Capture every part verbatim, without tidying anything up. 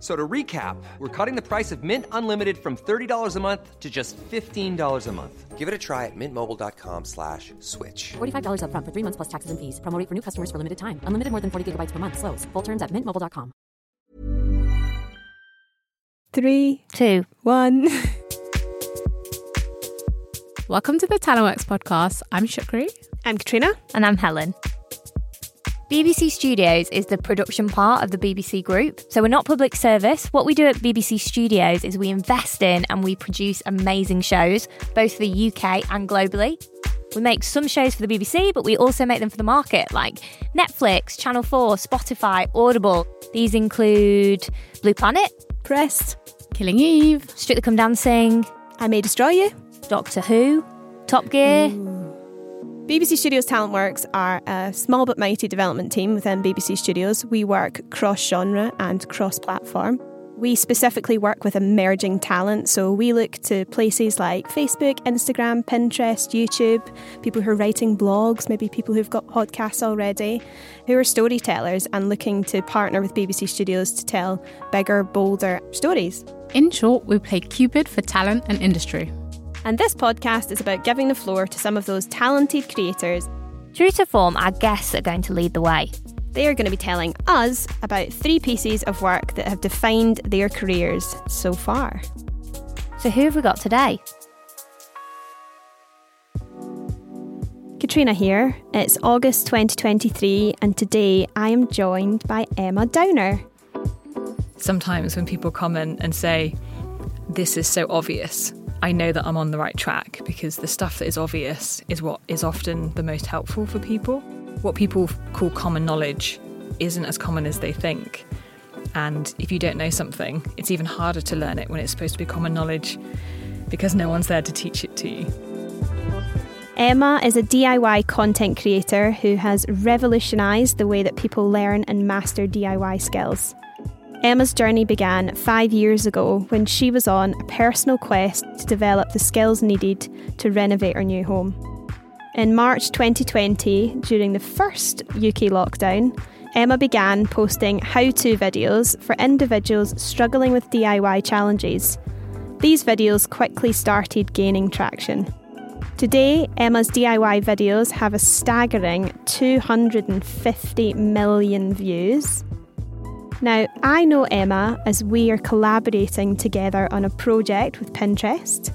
So to recap, we're cutting the price of Mint Unlimited from thirty dollars a month to just fifteen dollars a month. Give it a try at mintmobile.com slash switch. forty-five dollars up front for three months plus taxes and fees. Promo rate for new customers for limited time. Unlimited more than forty gigabytes per month. Slows full terms at mint mobile dot com. Three, two, one. Welcome to the Teleworks Podcast. I'm Shukri. I'm Katrina. And I'm Helen. B B C Studios is the production part of the B B C Group. So we're not public service. What we do at B B C Studios is we invest in and we produce amazing shows, both for the U K and globally. We make some shows for the B B C, but we also make them for the market, like Netflix, Channel four, Spotify, Audible. These include Blue Planet, Pressed, Killing Eve, Strictly Come Dancing, I May Destroy You, Doctor Who, Top Gear. Ooh. B B C Studios Talent Works are a small but mighty development team within B B C Studios. We work cross-genre and cross-platform. We specifically work with emerging talent, so we look to places like Facebook, Instagram, Pinterest, YouTube, people who are writing blogs, maybe people who've got podcasts already, who are storytellers and looking to partner with B B C Studios to tell bigger, bolder stories. In short, we play Cupid for talent and industry. And this podcast is about giving the floor to some of those talented creators. True to form, our guests are going to lead the way. They are going to be telling us about three pieces of work that have defined their careers so far. So who have we got today? Katrina here. It's August twenty twenty-three and today I am joined by Emma Downer. Sometimes when people comment and say, this is so obvious, I know that I'm on the right track because the stuff that is obvious is what is often the most helpful for people. What people call common knowledge isn't as common as they think. And if you don't know something, it's even harder to learn it when it's supposed to be common knowledge because no one's there to teach it to you. Emma is a D I Y content creator who has revolutionised the way that people learn and master D I Y skills. Emma's journey began five years ago when she was on a personal quest to develop the skills needed to renovate her new home. In March twenty twenty, during the first U K lockdown, Emma began posting how-to videos for individuals struggling with D I Y challenges. These videos quickly started gaining traction. Today, Emma's D I Y videos have a staggering two hundred fifty million views. Now, I know Emma as we are collaborating together on a project with Pinterest.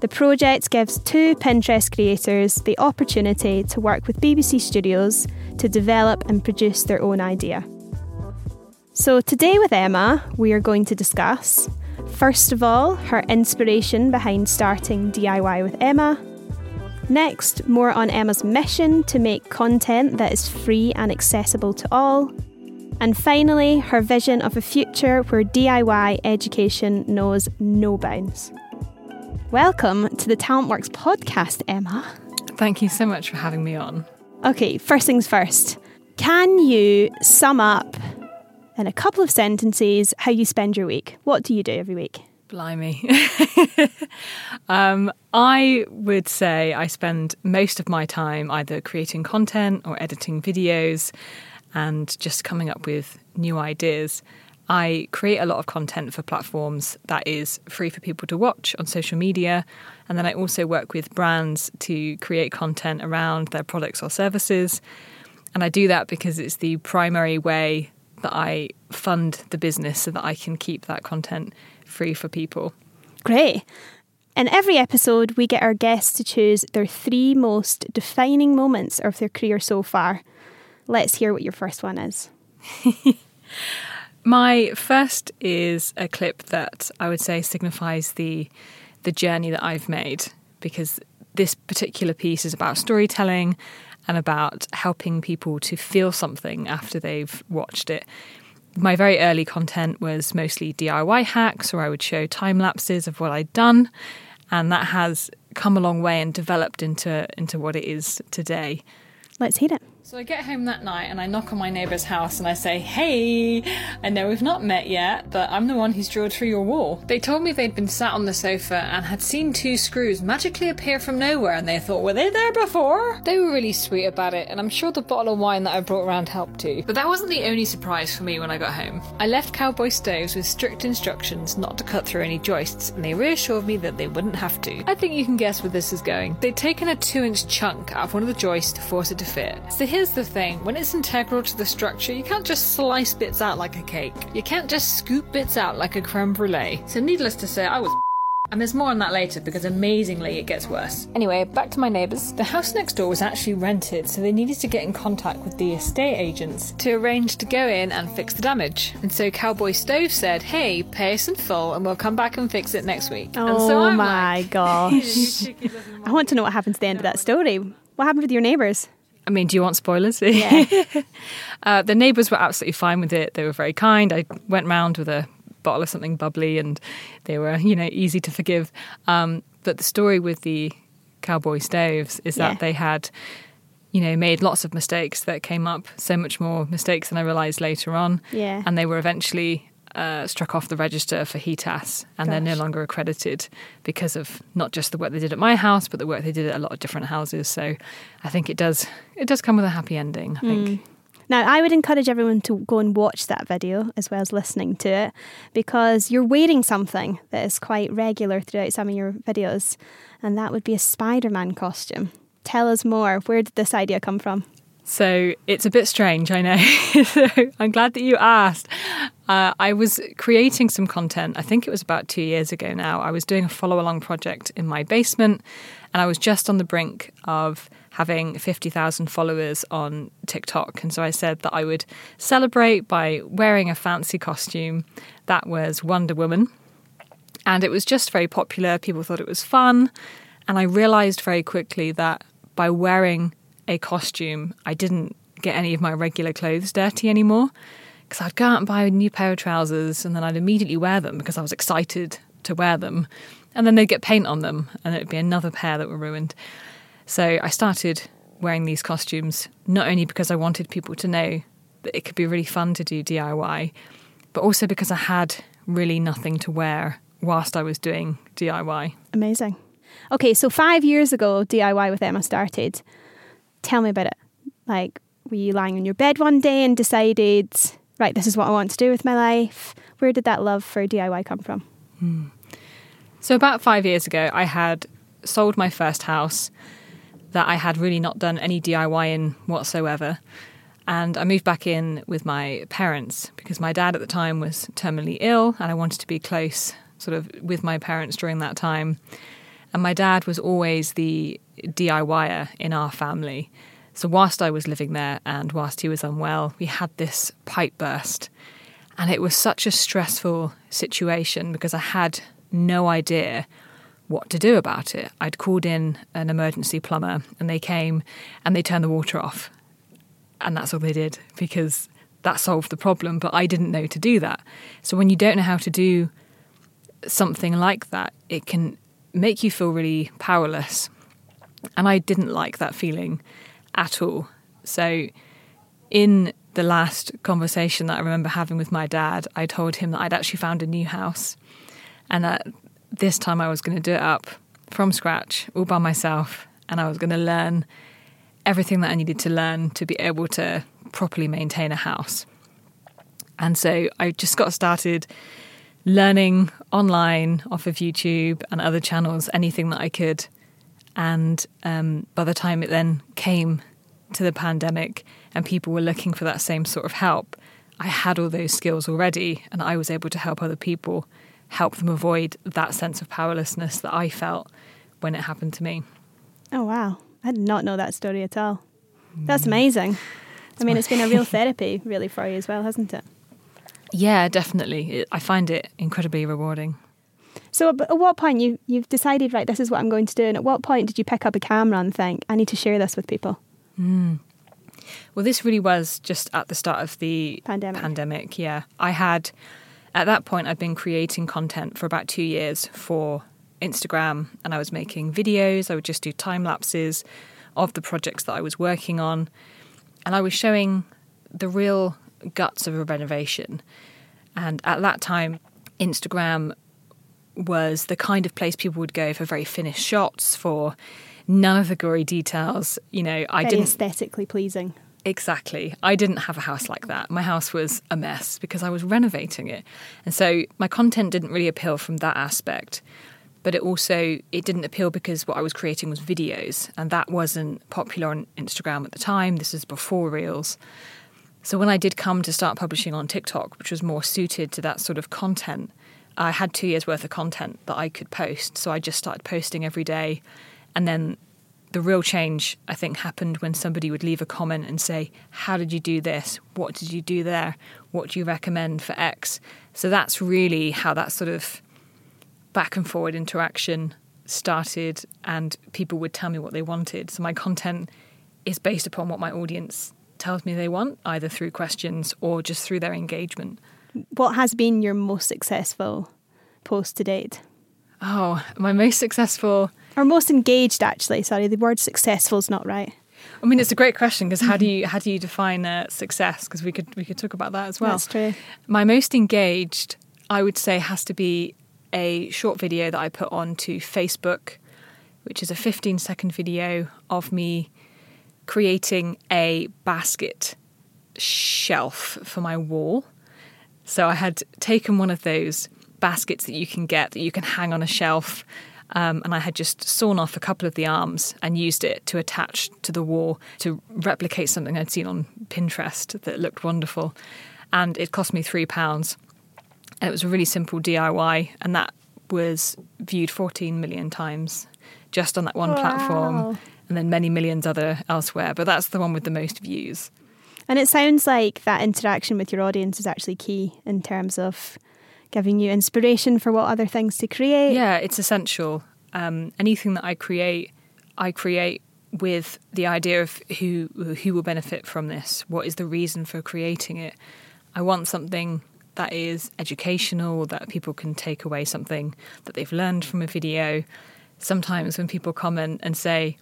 The project gives two Pinterest creators the opportunity to work with B B C Studios to develop and produce their own idea. So today with Emma, we are going to discuss, first of all, her inspiration behind starting D I Y with Emma. Next, more on Emma's mission to make content that is free and accessible to all. And finally, her vision of a future where D I Y education knows no bounds. Welcome to the TalentWorks podcast, Emma. Thank you so much for having me on. Okay, first things first. Can you sum up in a couple of sentences how you spend your week? What do you do every week? Blimey. um, I would say I spend most of my time either creating content or editing videos, and just coming up with new ideas. I create a lot of content for platforms that is free for people to watch on social media. And then I also work with brands to create content around their products or services. And I do that because it's the primary way that I fund the business so that I can keep that content free for people. Great. In every episode, we get our guests to choose their three most defining moments of their career so far. Let's hear what your first one is. My first is a clip that I would say signifies the the journey that I've made, because this particular piece is about storytelling and about helping people to feel something after they've watched it. My very early content was mostly D I Y hacks, or I would show time lapses of what I'd done, and that has come a long way and developed into into what it is today. Let's hear it. So I get home that night and I knock on my neighbour's house and I say, "Hey, I know we've not met yet, but I'm the one who's drilled through your wall." They told me they'd been sat on the sofa and had seen two screws magically appear from nowhere and they thought, were they there before? They were really sweet about it and I'm sure the bottle of wine that I brought around helped too. But that wasn't the only surprise for me when I got home. I left Cowboy Stoves with strict instructions not to cut through any joists and they reassured me that they wouldn't have to. I think you can guess where this is going. They'd taken a two inch chunk out of one of the joists to force it to fit. So here's the thing, when it's integral to the structure, you can't just slice bits out like a cake. You can't just scoop bits out like a creme brulee. So needless to say, I was and there's more on that later because amazingly it gets worse. Anyway, back to my neighbours. The house next door was actually rented, so they needed to get in contact with the estate agents to arrange to go in and fix the damage. And so Cowboy Stove said, "Hey, pay us in full and we'll come back and fix it next week." Oh, and so I'm my like, gosh. I want to know what happened to the end of that story. What happened with your neighbours? I mean, do you want spoilers? Yeah. uh, the neighbours were absolutely fine with it. They were very kind. I went round with a bottle of something bubbly and they were, you know, easy to forgive. Um, but the story with the Cowboy Stoves is that yeah. they had, you know, made lots of mistakes that came up, so much more mistakes than I realised later on. Yeah. And they were eventually uh, struck off the register for HETAS and Gosh. They're no longer accredited because of not just the work they did at my house, but the work they did at a lot of different houses. So I think it does it does come with a happy ending, I mm. think. Now, I would encourage everyone to go and watch that video as well as listening to it because you're wearing something that is quite regular throughout some of your videos, and that would be a Spider-Man costume. Tell us more. Where did this idea come from? So it's a bit strange, I know. So I'm glad that you asked. Uh, I was creating some content, I think it was about two years ago now. I was doing a follow-along project in my basement and I was just on the brink of having fifty thousand followers on TikTok. And so I said that I would celebrate by wearing a fancy costume that was Wonder Woman. And it was just very popular. People thought it was fun. And I realised very quickly that by wearing a costume, I didn't get any of my regular clothes dirty anymore because I'd go out and buy a new pair of trousers and then I'd immediately wear them because I was excited to wear them. And then they'd get paint on them and it'd be another pair that were ruined. So I started wearing these costumes, not only because I wanted people to know that it could be really fun to do D I Y, but also because I had really nothing to wear whilst I was doing D I Y. Amazing. Okay, so five years ago, D I Y with Emma started. Tell me about it. Like, were you lying on your bed one day and decided, right, this is what I want to do with my life? Where did that love for D I Y come from? Hmm. So about five years ago, I had sold my first house that I had really not done any D I Y in whatsoever. And I moved back in with my parents because my dad at the time was terminally ill and I wanted to be close sort of with my parents during that time. And my dad was always the DIYer in our family. So whilst I was living there and whilst he was unwell, we had this pipe burst. And it was such a stressful situation because I had no idea what to do about it. I'd called in an emergency plumber and they came and they turned the water off. And that's all they did because that solved the problem. But I didn't know to do that. So when you don't know how to do something like that, it can make you feel really powerless. And I didn't like that feeling at all. So in the last conversation that I remember having with my dad, I told him that I'd actually found a new house and that this time I was going to do it up from scratch, all by myself, and I was going to learn everything that I needed to learn to be able to properly maintain a house. And so I just got started learning online off of YouTube and other channels, anything that I could. And um, by the time it then came to the pandemic and people were looking for that same sort of help, I had all those skills already and I was able to help other people, help them avoid that sense of powerlessness that I felt when it happened to me. Oh, wow. I did not know that story at all. That's amazing. I mean, it's been a real therapy really for you as well, hasn't it? Yeah, definitely. I find it incredibly rewarding. So at what point you, you've decided, right, this is what I'm going to do, and at what point did you pick up a camera and think, I need to share this with people? Mm. Well, this really was just at the start of the pandemic. pandemic, yeah. I had, at that point, I'd been creating content for about two years for Instagram, and I was making videos. I would just do time lapses of the projects that I was working on. and I was showing the real guts of a renovation. And at that time, Instagram was the kind of place people would go for very finished shots, for none of the gory details. You know, I very didn't aesthetically pleasing. Exactly. I didn't have a house like that. My house was a mess because I was renovating it. And so my content didn't really appeal from that aspect. But it also, it didn't appeal because what I was creating was videos, and that wasn't popular on Instagram at the time. This was before Reels. So when I did come to start publishing on TikTok, which was more suited to that sort of content, I had two years worth of content that I could post. So I just started posting every day. And then the real change, I think, happened when somebody would leave a comment and say, how did you do this? What did you do there? What do you recommend for X? So that's really how that sort of back and forward interaction started, and people would tell me what they wanted. So my content is based upon what my audience tells me they want, either through questions or just through their engagement. What has been your most successful post to date? Oh, my most successful... Or most engaged, actually. Sorry, the word successful is not right. I mean, it's a great question, because how do you how do you define uh, success? Because we could, we could talk about that as well. That's true. My most engaged, I would say, has to be a short video that I put onto Facebook, which is a fifteen-second video of me creating a basket shelf for my wall. So I had taken one of those baskets that you can get, that you can hang on a shelf, um, and I had just sawn off a couple of the arms and used it to attach to the wall to replicate something I'd seen on Pinterest that looked wonderful. And it cost me three pounds. And it was a really simple D I Y, and that was viewed fourteen million times just on that one wow. platform, and then many millions other elsewhere. But that's the one with the most views. And it sounds like that interaction with your audience is actually key in terms of giving you inspiration for what other things to create. Yeah, it's essential. Um, anything that I create, I create with the idea of who who will benefit from this. What is the reason for creating it? I want something that is educational, that people can take away something that they've learned from a video. Sometimes when people comment and say,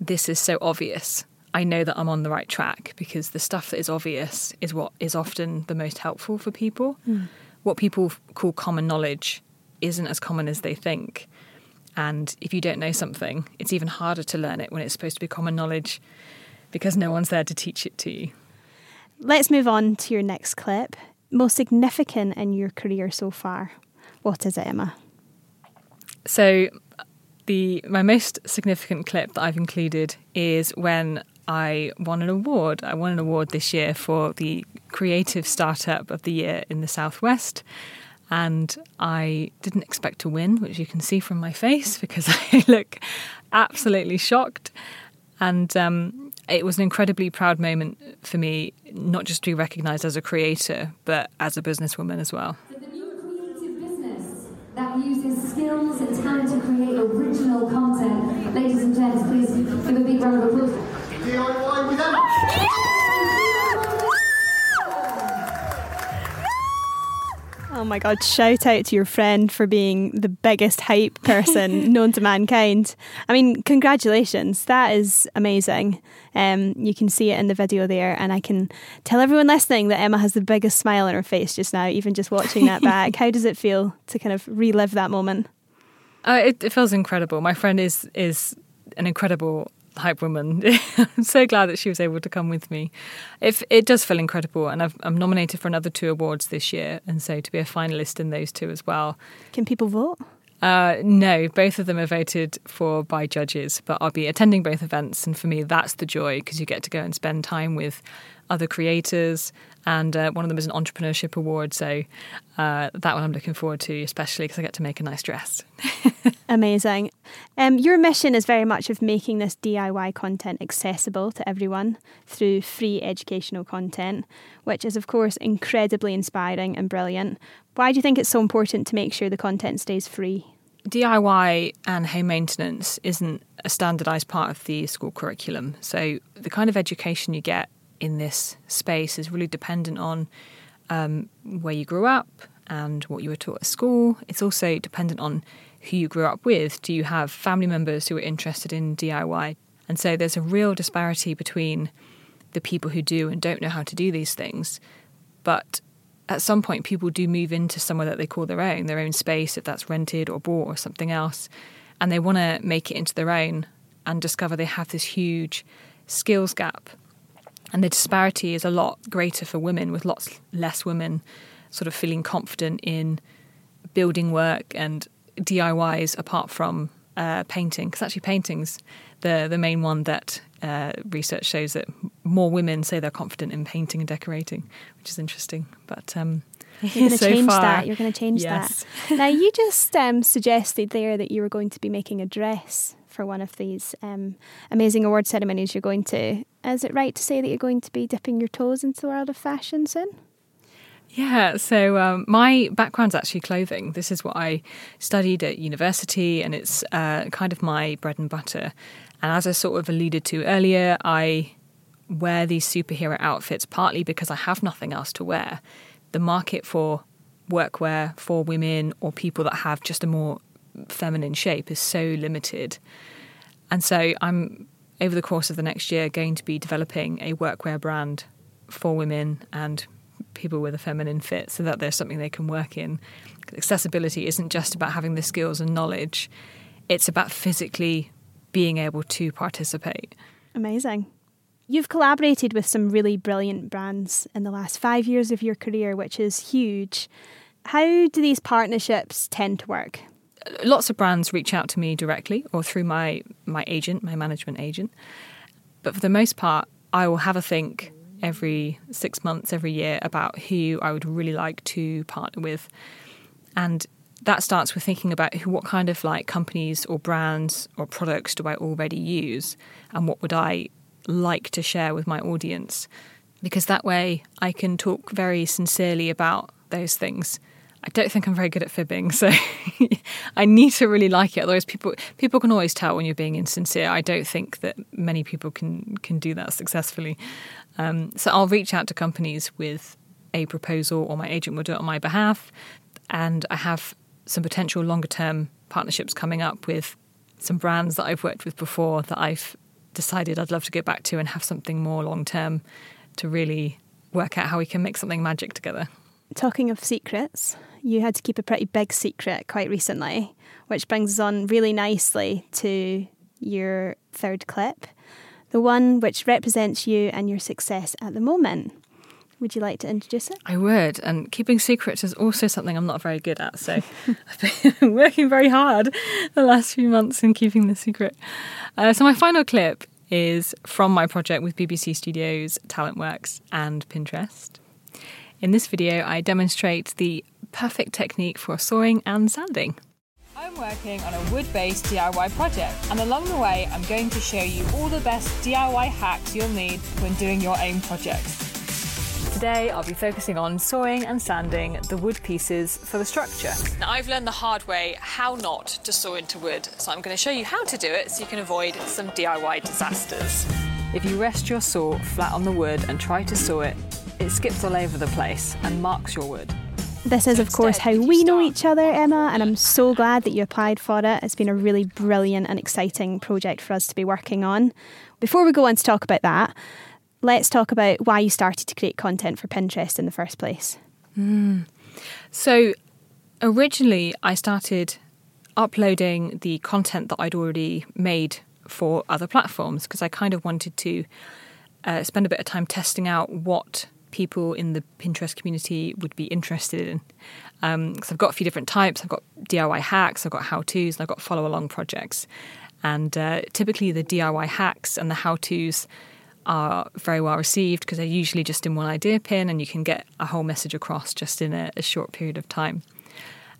this is so obvious, I know that I'm on the right track, because the stuff that is obvious is what is often the most helpful for people. Mm. What people call common knowledge isn't as common as they think. And if you don't know something, it's even harder to learn it when it's supposed to be common knowledge, because no one's there to teach it to you. Let's move on to your next clip. Most significant in your career so far, what is it, Emma? So the my most significant clip that I've included is when I won an award. I won an award this year for the Creative Startup of the Year in the Southwest, and I didn't expect to win, which you can see from my face because I look absolutely shocked. And um, it was an incredibly proud moment for me, not just to be recognised as a creator, but as a businesswoman as well. It's a new creative business that uses skills and talent to create original content. Ladies and gents, please give a big round of applause. D I Y with Emma. Oh my God, shout out to your friend for being the biggest hype person known to mankind. I mean, congratulations. That is amazing. Um, you can see it in the video there, and I can tell everyone listening that Emma has the biggest smile on her face just now, even just watching that back. How does it feel to kind of relive that moment? Uh, it, it feels incredible. My friend is is an incredible hype woman. I'm so glad that she was able to come with me. It, it does feel incredible, and I've, I'm nominated for another two awards this year, and so to be a finalist in those two as well. Can people vote? Uh, no, both of them are voted for by judges, but I'll be attending both events, and for me that's the joy, because you get to go and spend time with other creators, and uh, one of them is an entrepreneurship award, so uh, that one I'm looking forward to, especially because I get to make a nice dress. Amazing. Um, your mission is very much of making this D I Y content accessible to everyone through free educational content, which is of course incredibly inspiring and brilliant. Why do you think it's so important to make sure the content stays free? D I Y and home maintenance isn't a standardised part of the school curriculum, so the kind of education you get in this space is really dependent on um, where you grew up and what you were taught at school. It's also dependent on who you grew up with. Do you have family members who are interested in D I Y? And so there's a real disparity between the people who do and don't know how to do these things. But at some point, people do move into somewhere that they call their own, their own space, if that's rented or bought or something else, and they want to make it into their own and discover they have this huge skills gap. And the disparity is a lot greater for women, with lots less women sort of feeling confident in building work and D I Ys apart from uh, painting. Because actually painting's the, the main one that uh, research shows that more women say they're confident in painting and decorating, which is interesting. But um, you're going to so change far, that. You're going to change yes. that. Now, you just um, suggested there that you were going to be making a dress for one of these um, amazing award ceremonies you're going to. Is it right to say that you're going to be dipping your toes into the world of fashion soon? Yeah, so um, my background's actually clothing. This is what I studied at university, and it's uh, kind of my bread and butter. And as I sort of alluded to earlier, I wear these superhero outfits partly because I have nothing else to wear. The market for workwear for women or people that have just a more feminine shape is so limited. And so I'm, over the course of the next year, going to be developing a workwear brand for women and people with a feminine fit so that there's something they can work in. Accessibility isn't just about having the skills and knowledge. It's about physically being able to participate. Amazing. You've collaborated with some really brilliant brands in the last five years of your career, which is huge. How do these partnerships tend to work? Lots of brands reach out to me directly or through my, my agent, my management agent. But for the most part, I will have a think every six months, every year, about who I would really like to partner with. And that starts with thinking about who, what kind of like companies or brands or products do I already use, and what would I like to share with my audience, because that way I can talk very sincerely about those things. I don't think I'm very good at fibbing, so I need to really like it. Otherwise, people people can always tell when you're being insincere. I don't think that many people can, can do that successfully. Um, so I'll reach out to companies with a proposal, or my agent will do it on my behalf. And I have some potential longer-term partnerships coming up with some brands that I've worked with before that I've decided I'd love to go back to and have something more long-term to really work out how we can make something magic together. Talking of secrets, you had to keep a pretty big secret quite recently, which brings us on really nicely to your third clip, the one which represents you and your success at the moment. Would you like to introduce it? I would, and keeping secrets is also something I'm not very good at, so I've been working very hard the last few months in keeping the secret. Uh, so my final clip is from my project with B B C Studios Talent Works and Pinterest. In this video, I demonstrate the perfect technique for sawing and sanding. I'm working on a wood-based D I Y project, and along the way, I'm going to show you all the best D I Y hacks you'll need when doing your own projects. Today, I'll be focusing on sawing and sanding the wood pieces for the structure. Now, I've learned the hard way how not to saw into wood, so I'm going to show you how to do it so you can avoid some D I Y disasters. If you rest your saw flat on the wood and try to saw it, it skips all over the place and marks your wood. This is, of course, how we know each other, Emma, and I'm so glad that you applied for it. It's been a really brilliant and exciting project for us to be working on. Before we go on to talk about that, let's talk about why you started to create content for Pinterest in the first place. Mm. So originally I started uploading the content that I'd already made for other platforms because I kind of wanted to uh, spend a bit of time testing out what people in the Pinterest community would be interested in. Um, because I've got a few different types. I've got D I Y hacks, I've got how-tos, and I've got follow-along projects. And uh, typically the D I Y hacks and the how-tos are very well received because they're usually just in one idea pin and you can get a whole message across just in a, a short period of time.